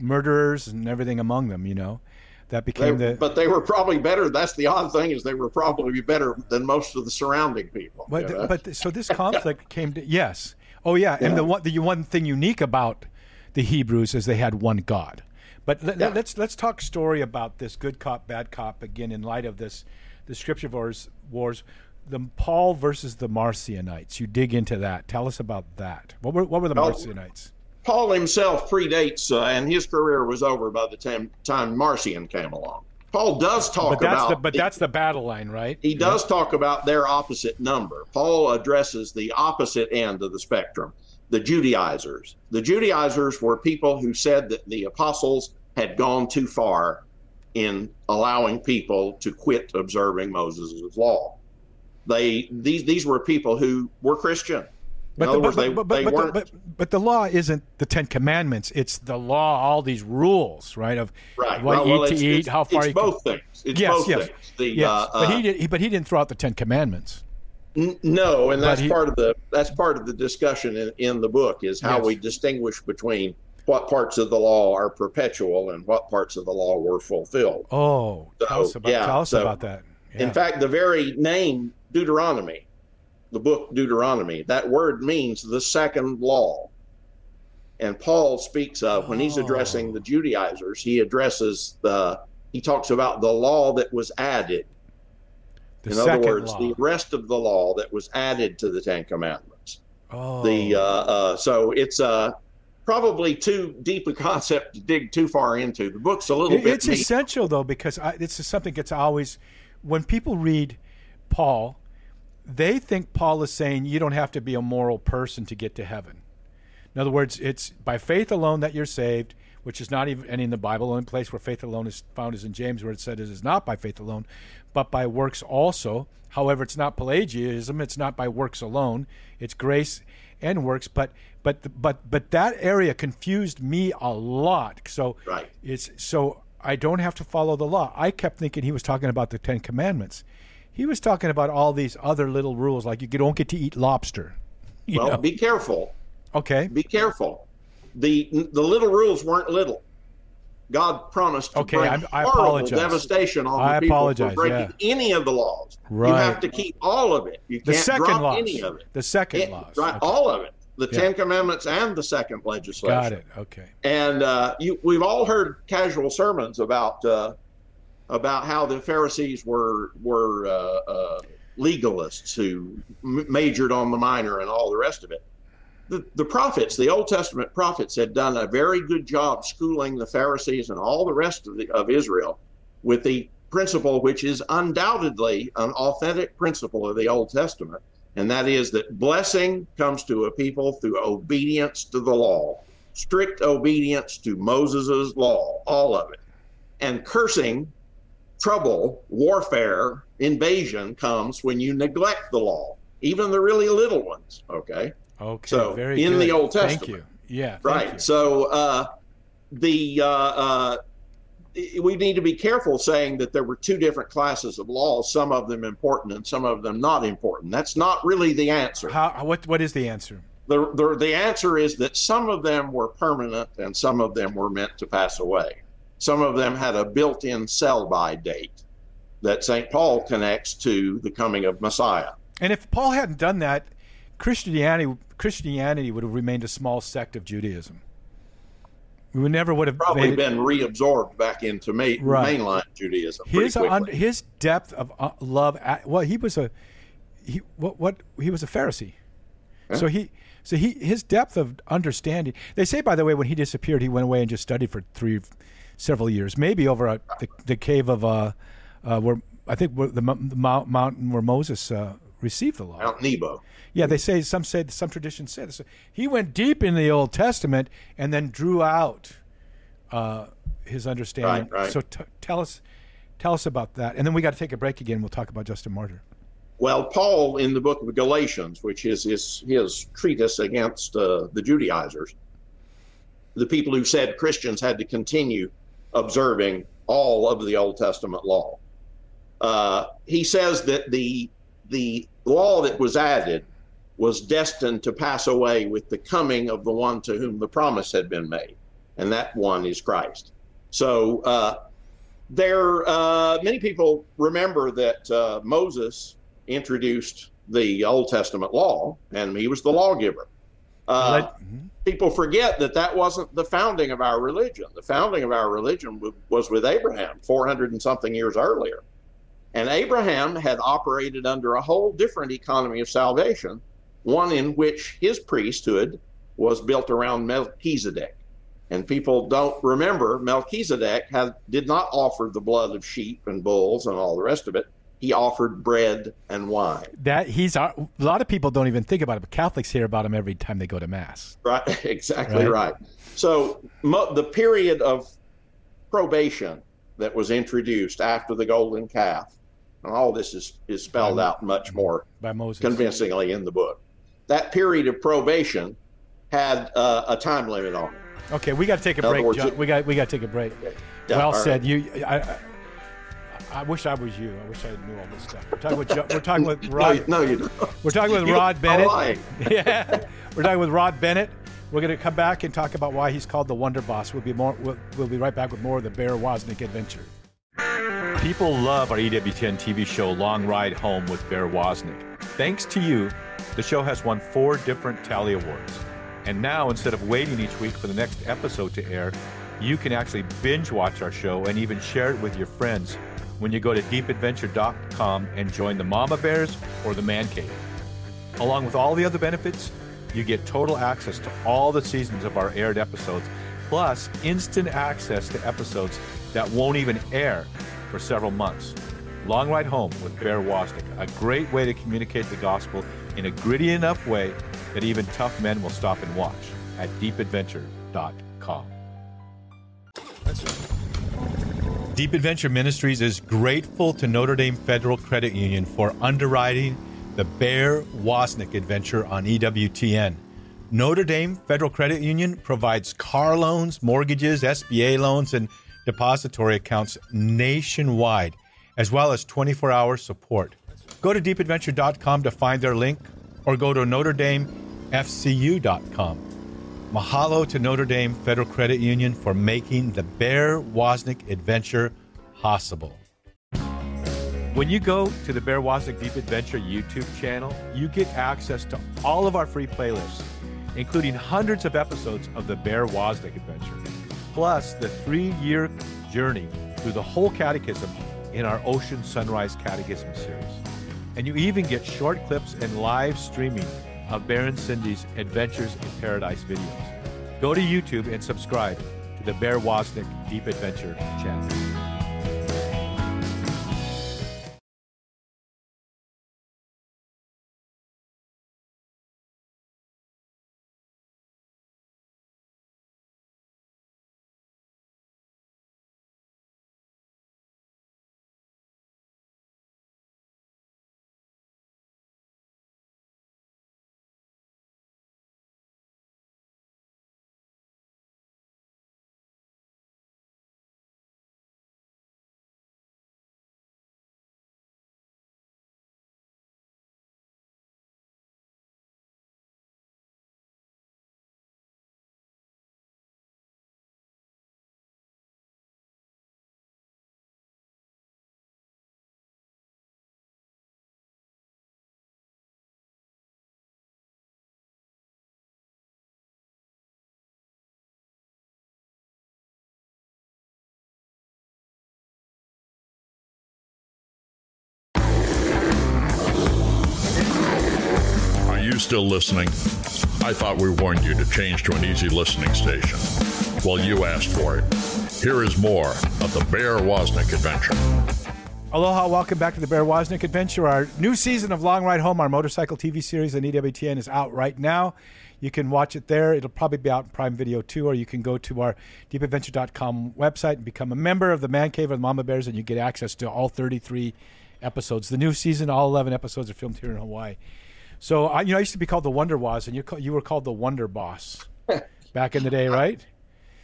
Murderers and everything among them, you know, that became they, the. But they were probably better. That's the odd thing, is they were probably better than most of the surrounding people. But, you know? but the, so this conflict came to, yes. Oh, yeah. yeah. And the one, the one thing unique about the Hebrews is they had one God. But let, yeah. let's let's talk story about this good cop, bad cop again in light of this, the Scripture Wars, wars. The Paul versus the Marcionites. You dig into that. Tell us about that. What were what were the well, Marcionites? Paul himself predates, uh, and his career was over by the time, time Marcion came along. Paul does talk but that's about... The, but the, that's the battle line, right? He does yeah. talk about their opposite number. Paul addresses the opposite end of the spectrum, the Judaizers. The Judaizers were people who said that the apostles had gone too far in allowing people to quit observing Moses' law. They these these were people who were Christian. But the, words, but, they, but, they but, but, but the law isn't the Ten Commandments. It's the law, all these rules, right? Of right. what well, well, to eat, how far. It's you both can... things. It's yes, both yes. things. The, yes. uh, but he did. He, but he didn't throw out the Ten Commandments. N- no, and that's he, part of the that's part of the discussion in, in the book is how yes. we distinguish between what parts of the law are perpetual and what parts of the law were fulfilled. Oh, so, tell us about, yeah, tell us so, about that. Yeah. In fact, the very name. Deuteronomy, the book Deuteronomy, that word means the second law. And Paul speaks of, when he's addressing the Judaizers, he addresses the, he talks about the law that was added The in other words, law. the rest of the law that was added to the Ten Commandments. Oh. The uh, uh, so it's uh, probably too deep a concept to dig too far into. The book's a little it, bit. It's neat. essential though, because I, this is something that's always when people read Paul, they think Paul is saying you don't have to be a moral person to get to heaven. In other words, it's by faith alone that you're saved, which is not even any in the Bible. The only place where faith alone is found is in James, where it said it is not by faith alone, but by works also. However, it's not Pelagianism. It's not by works alone. It's grace and works. But but but but that area confused me a lot. So right. it's so I don't have to follow the law. I kept thinking he was talking about the Ten Commandments. He was talking about all these other little rules, like you don't get to eat lobster. You well, know? be careful. Okay. Be careful. The the little rules weren't little. God promised to okay, bring I, I horrible apologize. devastation on I the people apologize, for breaking yeah. any of the laws. Right. You have to keep all of it. You the can't drop laws. any of it. The second it, laws. Right, okay. All of it. The yeah. Ten Commandments and the second legislation. Got it. Okay. And uh, you, we've all heard casual sermons about uh, about how the Pharisees were were uh, uh, legalists who m- majored on the minor and all the rest of it. The, the prophets, the Old Testament prophets, had done a very good job schooling the Pharisees and all the rest of, the, of Israel with the principle, which is undoubtedly an authentic principle of the Old Testament, and that is that blessing comes to a people through obedience to the law, strict obedience to Moses's law, all of it. And cursing, trouble, warfare, invasion comes when you neglect the law, even the really little ones, okay? Okay. So very in good. the Old Testament, thank you. Yeah. Right. You. So uh, the uh, uh, we need to be careful saying that there were two different classes of laws, some of them important and some of them not important. That's not really the answer. How, what What is the answer? The, the The answer is that some of them were permanent and some of them were meant to pass away. Some of them had a built-in sell-by date that Saint Paul connects to the coming of Messiah. And if Paul hadn't done that, Christianity Christianity would have remained a small sect of Judaism. We would never would have probably made been reabsorbed back into ma- right. mainline Judaism. His un- his depth of love. Well, he was a he what what he was a Pharisee. Huh? So he so he his depth of understanding. They say, by the way, when he disappeared, he went away and just studied for three several years, maybe over a, the the cave of uh, uh where I think where the, the mountain where Moses. Uh, received the law. Mount Nebo. Yeah, they say some say some traditions say this. He went deep in the Old Testament and then drew out uh, his understanding. Right, right. So t- tell us, tell us about that, and then we got to take a break again. We'll talk about Justin Martyr. Well, Paul in the book of Galatians, which is his his treatise against uh, the Judaizers, the people who said Christians had to continue observing all of the Old Testament law. Uh, he says that the the law that was added was destined to pass away with the coming of the one to whom the promise had been made, and that one is Christ. So uh, there, uh, many people remember that uh, Moses introduced the Old Testament law, and he was the lawgiver. Uh, Let, mm-hmm. People forget that that wasn't the founding of our religion. The founding of our religion w- was with Abraham, four hundred and something years earlier. And Abraham had operated under a whole different economy of salvation, one in which his priesthood was built around Melchizedek. And people don't remember Melchizedek had, did not offer the blood of sheep and bulls and all the rest of it. He offered bread and wine. That he's a lot of people don't even think about it, but Catholics hear about him every time they go to Mass. Right, exactly right. right. So mo- the period of probation that was introduced after the golden calf, and all this is, is spelled by, out much more by Moses. convincingly in the book. That period of probation had uh, a time limit on it. Okay, we got to take a in break, words, John. It, we got we got to take a break. Okay. Yeah, well said. Right. You, I, I, I wish I was you. I wish I knew all this stuff. We're talking with we're talking with Rod. no, no, you don't. We're talking with Rod Bennett. Lying. yeah, we're talking with Rod Bennett. We're going to come back and talk about why he's called the Wonder Boss. We'll be more. We'll, we'll be right back with more of the Bear Woznick adventure. People love our E W T N T V show, Long Ride Home with Bear Woznick. Thanks to you, the show has won four different Tally Awards. And now, instead of waiting each week for the next episode to air, you can actually binge watch our show and even share it with your friends when you go to deep adventure dot com and join the Mama Bears or the Man Cave. Along with all the other benefits, you get total access to all the seasons of our aired episodes, plus instant access to episodes that won't even air for several months. Long Ride Home with Bear Woznick, a great way to communicate the gospel in a gritty enough way that even tough men will stop and watch at deep adventure dot com. That's right. Deep Adventure Ministries is grateful to Notre Dame Federal Credit Union for underwriting the Bear Woznick adventure on E W T N. Notre Dame Federal Credit Union provides car loans, mortgages, S B A loans, and depository accounts nationwide, as well as twenty-four hour support. Go to deep adventure dot com to find their link, or go to notre dame f c u dot com. Mahalo to Notre Dame Federal Credit Union for making the Bear Woznick adventure possible. When you go to the Bear Woznick Deep Adventure YouTube channel, you get access to all of our free playlists, including hundreds of episodes of the Bear Woznick Adventure, plus the three-year journey through the whole catechism in our Ocean Sunrise Catechism series. And you even get short clips and live streaming of Bear and Cindy's Adventures in Paradise videos. Go to YouTube and subscribe to the Bear Woznick Deep Adventure channel. Still listening? I thought we warned you to change to an easy listening station. Well, you asked for it. Here is more of the Bear Woznick Adventure. Aloha, welcome back to the Bear Woznick Adventure. Our new season of Long Ride Home, our motorcycle T V series on E W T N, is out right now. You can watch it there. It'll probably be out in Prime Video too, or you can go to our deep adventure dot com website and become a member of the Man Cave of the Mama Bears, and you get access to all thirty-three episodes. The new season, all eleven episodes, are filmed here in Hawaii. So I, you know, I used to be called the Wonder Woz, and you you were called the Wonder Boss back in the day, right?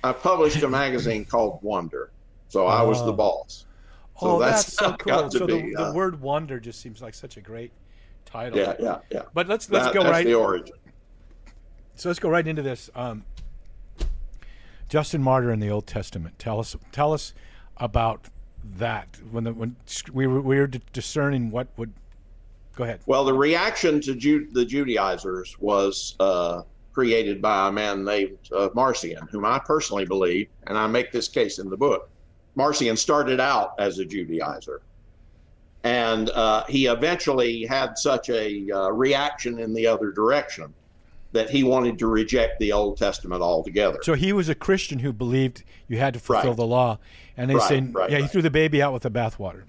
I, I published a magazine called Wonder, so oh. I was the boss. So oh, that's, that's so cool! So be, the, uh, the word "wonder" just seems like such a great title. Yeah, yeah, yeah. But let's let's that, go that's right. That's the origin. So let's go right into this. Um, Justin Martyr in the Old Testament. Tell us tell us about that. When the, when we were we were discerning what would. Go ahead. Well, the reaction to Ju- the Judaizers was uh, created by a man named uh, Marcion, whom I personally believe, and I make this case in the book. Marcion started out as a Judaizer, and uh, he eventually had such a uh, reaction in the other direction that he wanted to reject the Old Testament altogether. So he was a Christian who believed you had to fulfill right. the law, and they right, say, right, yeah, right. he threw the baby out with the bathwater.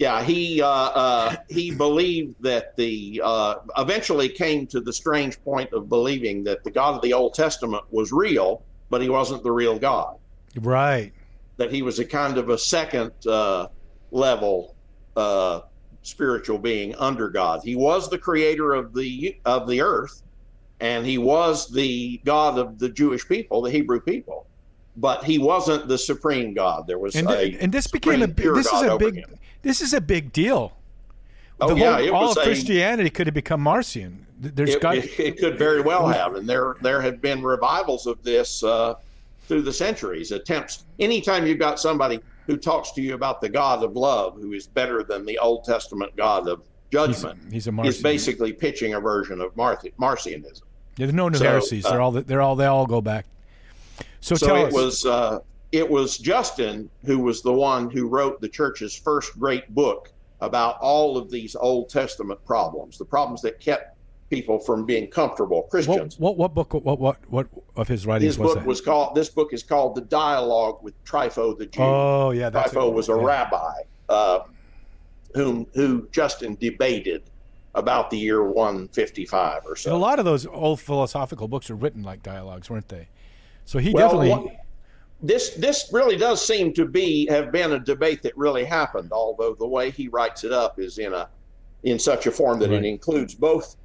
Yeah, he uh, uh, he believed that the uh, eventually came to the strange point of believing that the God of the Old Testament was real, but he wasn't the real God. Right. That he was a kind of a second uh, level uh, spiritual being under God. He was the creator of the of the earth, and he was the God of the Jewish people, the Hebrew people. But he wasn't the supreme God. There was and, a and this became a this is God a big him. This is a big deal. Oh the yeah, whole, it all was of a, Christianity could have become Marcion. There's it, God. It, it could very well have, and there there have been revivals of this uh, through the centuries. Attempts anytime you've got somebody who talks to you about the God of love, who is better than the Old Testament God of judgment. He's, he's a Marcion. Is basically pitching a version of Mar- Marcionism. Yeah, there's no new so, heresies. Uh, they're all they're all they all go back. So, so tell it us. was uh, it was Justin who was the one who wrote the church's first great book about all of these Old Testament problems, the problems that kept people from being comfortable Christians. What, what, what book? What, what, what of his writings? His book was that? was called. This book is called "The Dialogue with Trypho the Jew." Oh, yeah, that's Trypho it. was a yeah. rabbi, uh, whom who Justin debated about the year one fifty-five or so. And a lot of those old philosophical books are written like dialogues, weren't they? So he well, definitely. One, this this really does seem to be have been a debate that really happened. Although the way he writes it up is in a in such a form that right. it includes both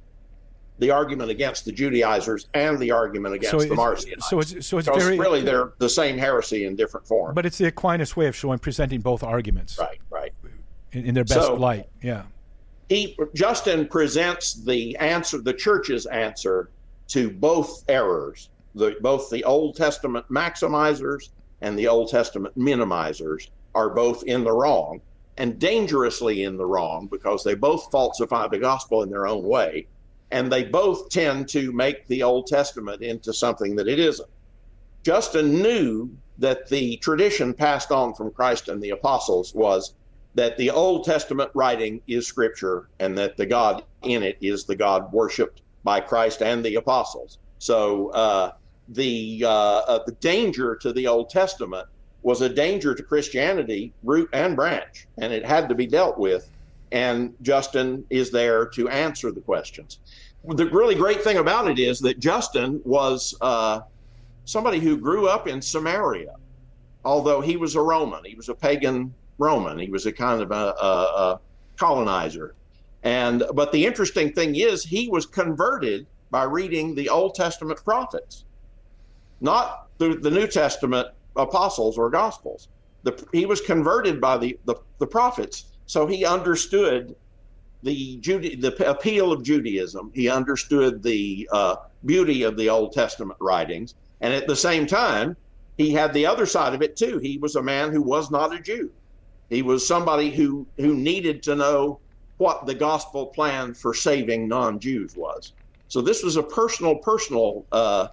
the argument against the Judaizers and the argument against so the Marcionites. So it's, so it's, so it's very, really they're the same heresy in different forms. But it's the Aquinas way of showing, presenting both arguments. Right, right. In, in their best so light, yeah. He, Justin presents the answer, the church's answer to both errors, the, both the Old Testament maximizers and the Old Testament minimizers are both in the wrong, and dangerously in the wrong, because they both falsify the gospel in their own way. And they both tend to make the Old Testament into something that it isn't. Justin knew that the tradition passed on from Christ and the apostles was that the Old Testament writing is Scripture and that the God in it is the God worshipped by Christ and the apostles. So uh, the, uh, uh, the danger to the Old Testament was a danger to Christianity, root and branch, and it had to be dealt with. And Justin is there to answer the questions. The really great thing about it is that Justin was uh, somebody who grew up in Samaria, although he was a Roman. He was a pagan Roman. He was a kind of a, a, a colonizer. And but the interesting thing is he was converted by reading the Old Testament prophets, not through the New Testament apostles or gospels. The, he was converted by the, the, the prophets. So he understood the, Jude- the appeal of Judaism. He understood the uh, beauty of the Old Testament writings. And at the same time, he had the other side of it, too. He was a man who was not a Jew. He was somebody who, who needed to know what the gospel plan for saving non-Jews was. So this was a personal, personal uh,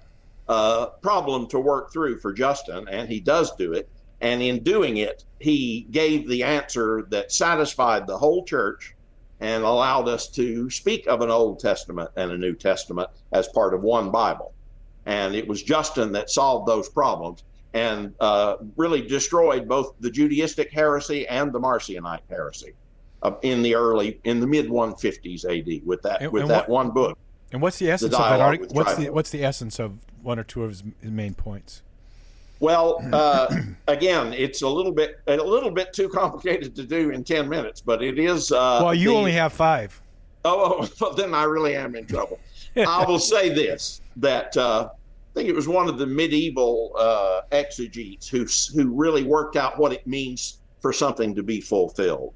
uh, problem to work through for Justin, and he does do it. And in doing it, he gave the answer that satisfied the whole church and allowed us to speak of an Old Testament and a New Testament as part of one Bible. And it was Justin that solved those problems and uh, really destroyed both the Judaistic heresy and the Marcionite heresy uh, in the early, in the mid one fifties A D with that and, with and that what, one book. And what's the essence the of that article? What's the, what's the essence of one or two of his main points? Well, uh, again, it's a little bit a little bit too complicated to do in ten minutes, but it is. Uh, well, you the, only have five. Oh, well, then I really am in trouble. I will say this: that uh, I think it was one of the medieval uh, exegetes who who really worked out what it means for something to be fulfilled.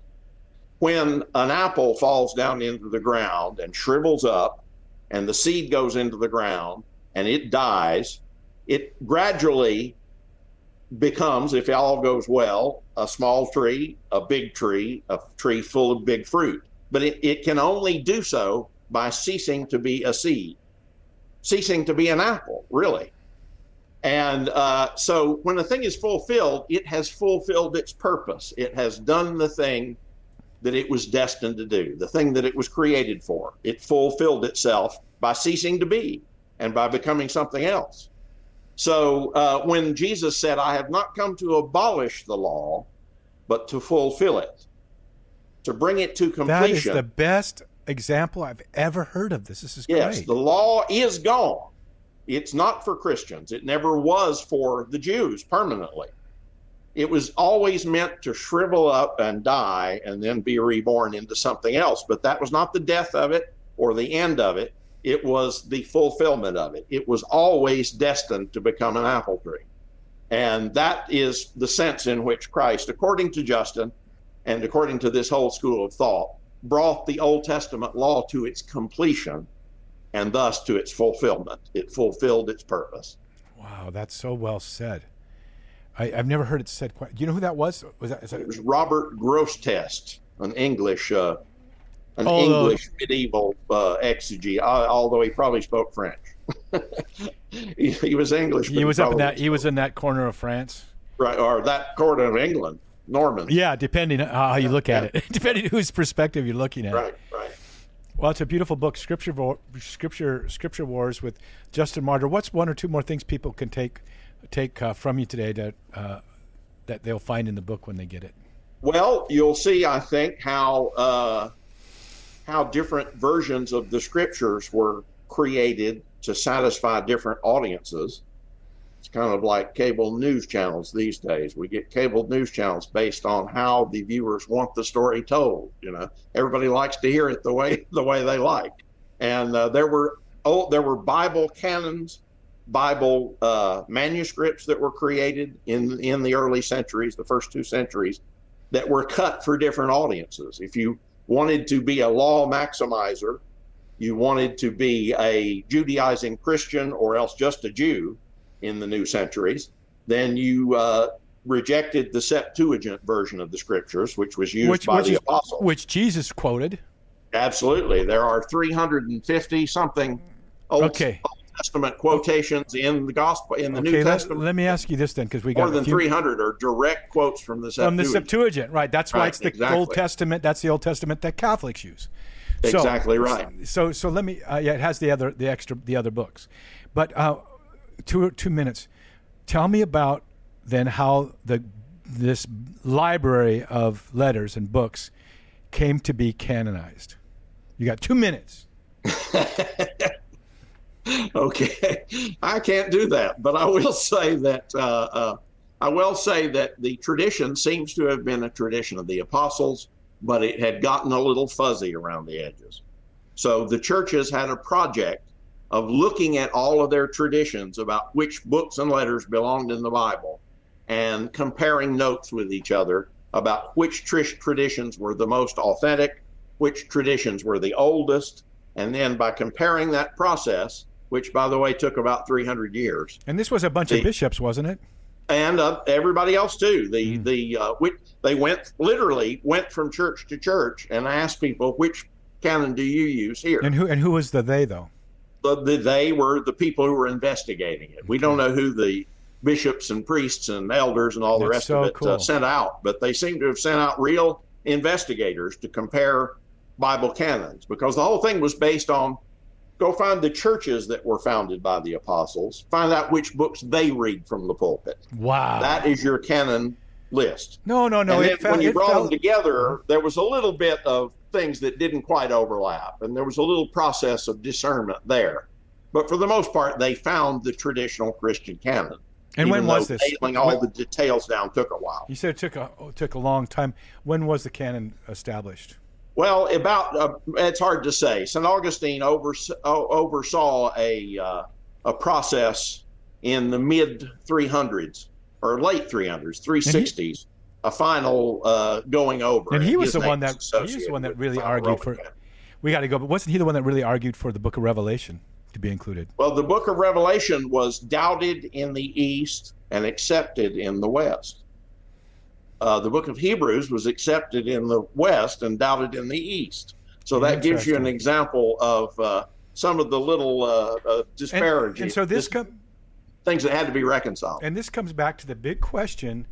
When an apple falls down into the ground and shrivels up, and the seed goes into the ground and it dies, it gradually becomes, if all goes well, a small tree, a big tree, a tree full of big fruit. But it, it can only do so by ceasing to be a seed, ceasing to be an apple, really. And uh, so when a thing is fulfilled, it has fulfilled its purpose. It has done the thing that it was destined to do, the thing that it was created for. It fulfilled itself by ceasing to be and by becoming something else. So uh, when Jesus said, I have not come to abolish the law, but to fulfill it, to bring it to completion. That is the best example I've ever heard of this. This is yes, great. Yes, the law is gone. It's not for Christians. It never was for the Jews permanently. It was always meant to shrivel up and die and then be reborn into something else. But that was not the death of it or the end of it. It was the fulfillment of it. It was always destined to become an apple tree. And that is the sense in which Christ, according to Justin and according to this whole school of thought, brought the Old Testament law to its completion and thus to its fulfillment. It fulfilled its purpose. Wow, that's so well said. I, I've never heard it said quite. Do you know who that was? Was that, is that... It was Robert Grosseteste, an English uh An although, English medieval uh, exegete, uh, although he probably spoke French. he, he was English. But he was he up in that. Spoke. He was in that corner of France. right, or that court of England, Norman. Yeah, depending on how you look at yeah. it, depending whose perspective you're looking at. Right, right. Well, it's a beautiful book, Scripture, Scripture, Scripture Wars with Justin Martyr. What's one or two more things people can take take uh, from you today that uh, that they'll find in the book when they get it? Well, you'll see, I think, how uh, how different versions of the Scriptures were created to satisfy different audiences. It's kind of like cable news channels these days. We get cable news channels based on how the viewers want the story told. You know, everybody likes to hear it the way the way they like. And uh, there were oh, there were Bible canons, Bible uh, manuscripts that were created in in the early centuries, the first two centuries, that were cut for different audiences. If you wanted to be a law maximizer, you wanted to be a Judaizing Christian or else just a Jew in the new centuries, then you uh, rejected the Septuagint version of the Scriptures, which was used which, by which, the apostles. Which Jesus quoted. Absolutely. There are three hundred fifty-something Old, okay. Old Testament quotations in the Gospel, in the okay, New let, Testament. Let me ask you this then, because we got more than few... three hundred are direct quotes from the Septuagint. From the Septuagint, right. That's why right, it's the exactly. Old Testament. That's the Old Testament that Catholics use. So, exactly right. So so let me, uh, yeah, it has the other, the extra, the other books. But... Uh, Two two minutes. Tell me about then how the this library of letters and books came to be canonized. You got two minutes. Okay, I can't do that, but I will say that uh, uh, I will say that the tradition seems to have been a tradition of the apostles, but it had gotten a little fuzzy around the edges. So the churches had a project of looking at all of their traditions about which books and letters belonged in the Bible and comparing notes with each other about which trish traditions were the most authentic, which traditions were the oldest, and then by comparing that process, which, by the way, took about three hundred years. And this was a bunch the, of bishops, wasn't it? And uh, everybody else, too. The mm. the uh, which, they went literally went from church to church and asked people, which canon do you use here? And who, and who was the they, though? The, the, they were the people who were investigating it. We don't know who the bishops and priests and elders and all the That's rest so of it cool. uh, sent out, but they seem to have sent out real investigators to compare Bible canons, because the whole thing was based on go find the churches that were founded by the apostles, find out which books they read from the pulpit. Wow. That is your canon list. No, no, no. And it then fell, when you it brought fell. them together, there was a little bit of things that didn't quite overlap, and there was a little process of discernment there, but for the most part they found the traditional Christian canon. And when was this? Nailing all when, the details down took a while. You said it took a it took a long time. When was the canon established? Well, about uh, it's hard to say. Saint Augustine overs- oversaw a uh, a process in the mid three hundreds or late three hundreds, three sixties. A final uh, going over. And he was the one that he was the one that really argued for. We got to go, but wasn't he the one that really argued for the Book of Revelation to be included? Well, the Book of Revelation was doubted in the East and accepted in the West. Uh, the Book of Hebrews was accepted in the West and doubted in the East. So that gives you an example of uh, some of the little uh, uh, disparities. And, and so this, this com- things that had to be reconciled. And this comes back to the big question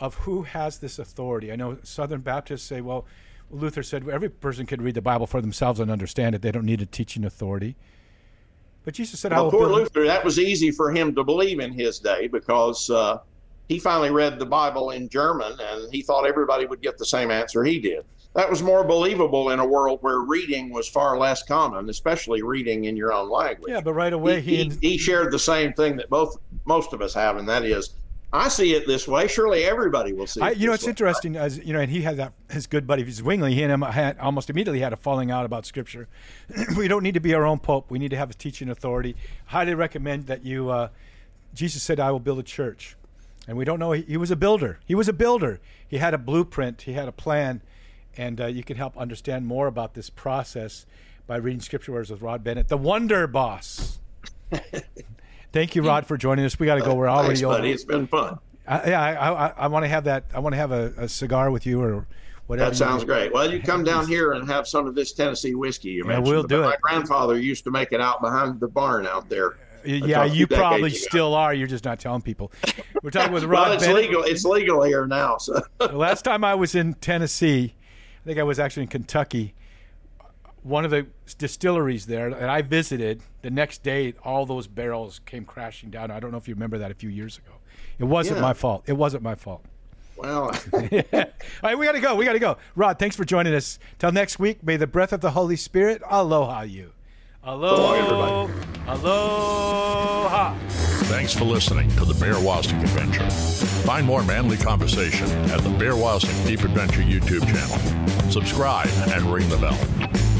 of who has this authority. I know Southern Baptists say, well, Luther said every person could read the Bible for themselves and understand it. They don't need a teaching authority. But Jesus said, well, I will poor Luther, him. That was easy for him to believe in his day, because uh, he finally read the Bible in German, and he thought everybody would get the same answer he did. That was more believable in a world where reading was far less common, especially reading in your own language. Yeah, but right away he... He, he, he shared the same thing that both most of us have, and that is, I see it this way. Surely everybody will see it I, You know, it's way. interesting, as you know, and he had that, his good buddy, Zwingli, he and him had almost immediately had a falling out about Scripture. We don't need to be our own pope. We need to have a teaching authority. Highly recommend that you, uh, Jesus said, I will build a church. And we don't know, he, he was a builder. He was a builder. He had a blueprint. He had a plan. And uh, you can help understand more about this process by reading Scripture Wars with Rod Bennett, the Wonder Boss. Thank you, Rod, for joining us. We got to go. We're already Thanks, buddy. Over. It's been fun. I, yeah, I, I, I want to have that. I want to have a, a cigar with you or whatever. That sounds great. Well, you come down here and have some of this Tennessee whiskey. You yeah, mentioned. We'll do it. My grandfather used to make it out behind the barn out there Yeah, you probably still are. You're just not telling people. We're talking with Rod Bennett. Well, it's legal. It's legal here now. So last time I was in Tennessee, I think I was actually in Kentucky, one of the distilleries there that I visited, the next day all those barrels came crashing down. I don't know if you remember that a few years ago. It wasn't yeah. my fault. It wasn't my fault. Wow. All right, we got to go. We got to go. Rod, thanks for joining us. Till next week, may the breath of the Holy Spirit aloha you. Aloha. Aloha, everybody. Aloha. Thanks for listening to The Bear Woznick Adventure. Find more manly conversation at the Bear Woznick Deep Adventure YouTube channel. Subscribe and ring the bell.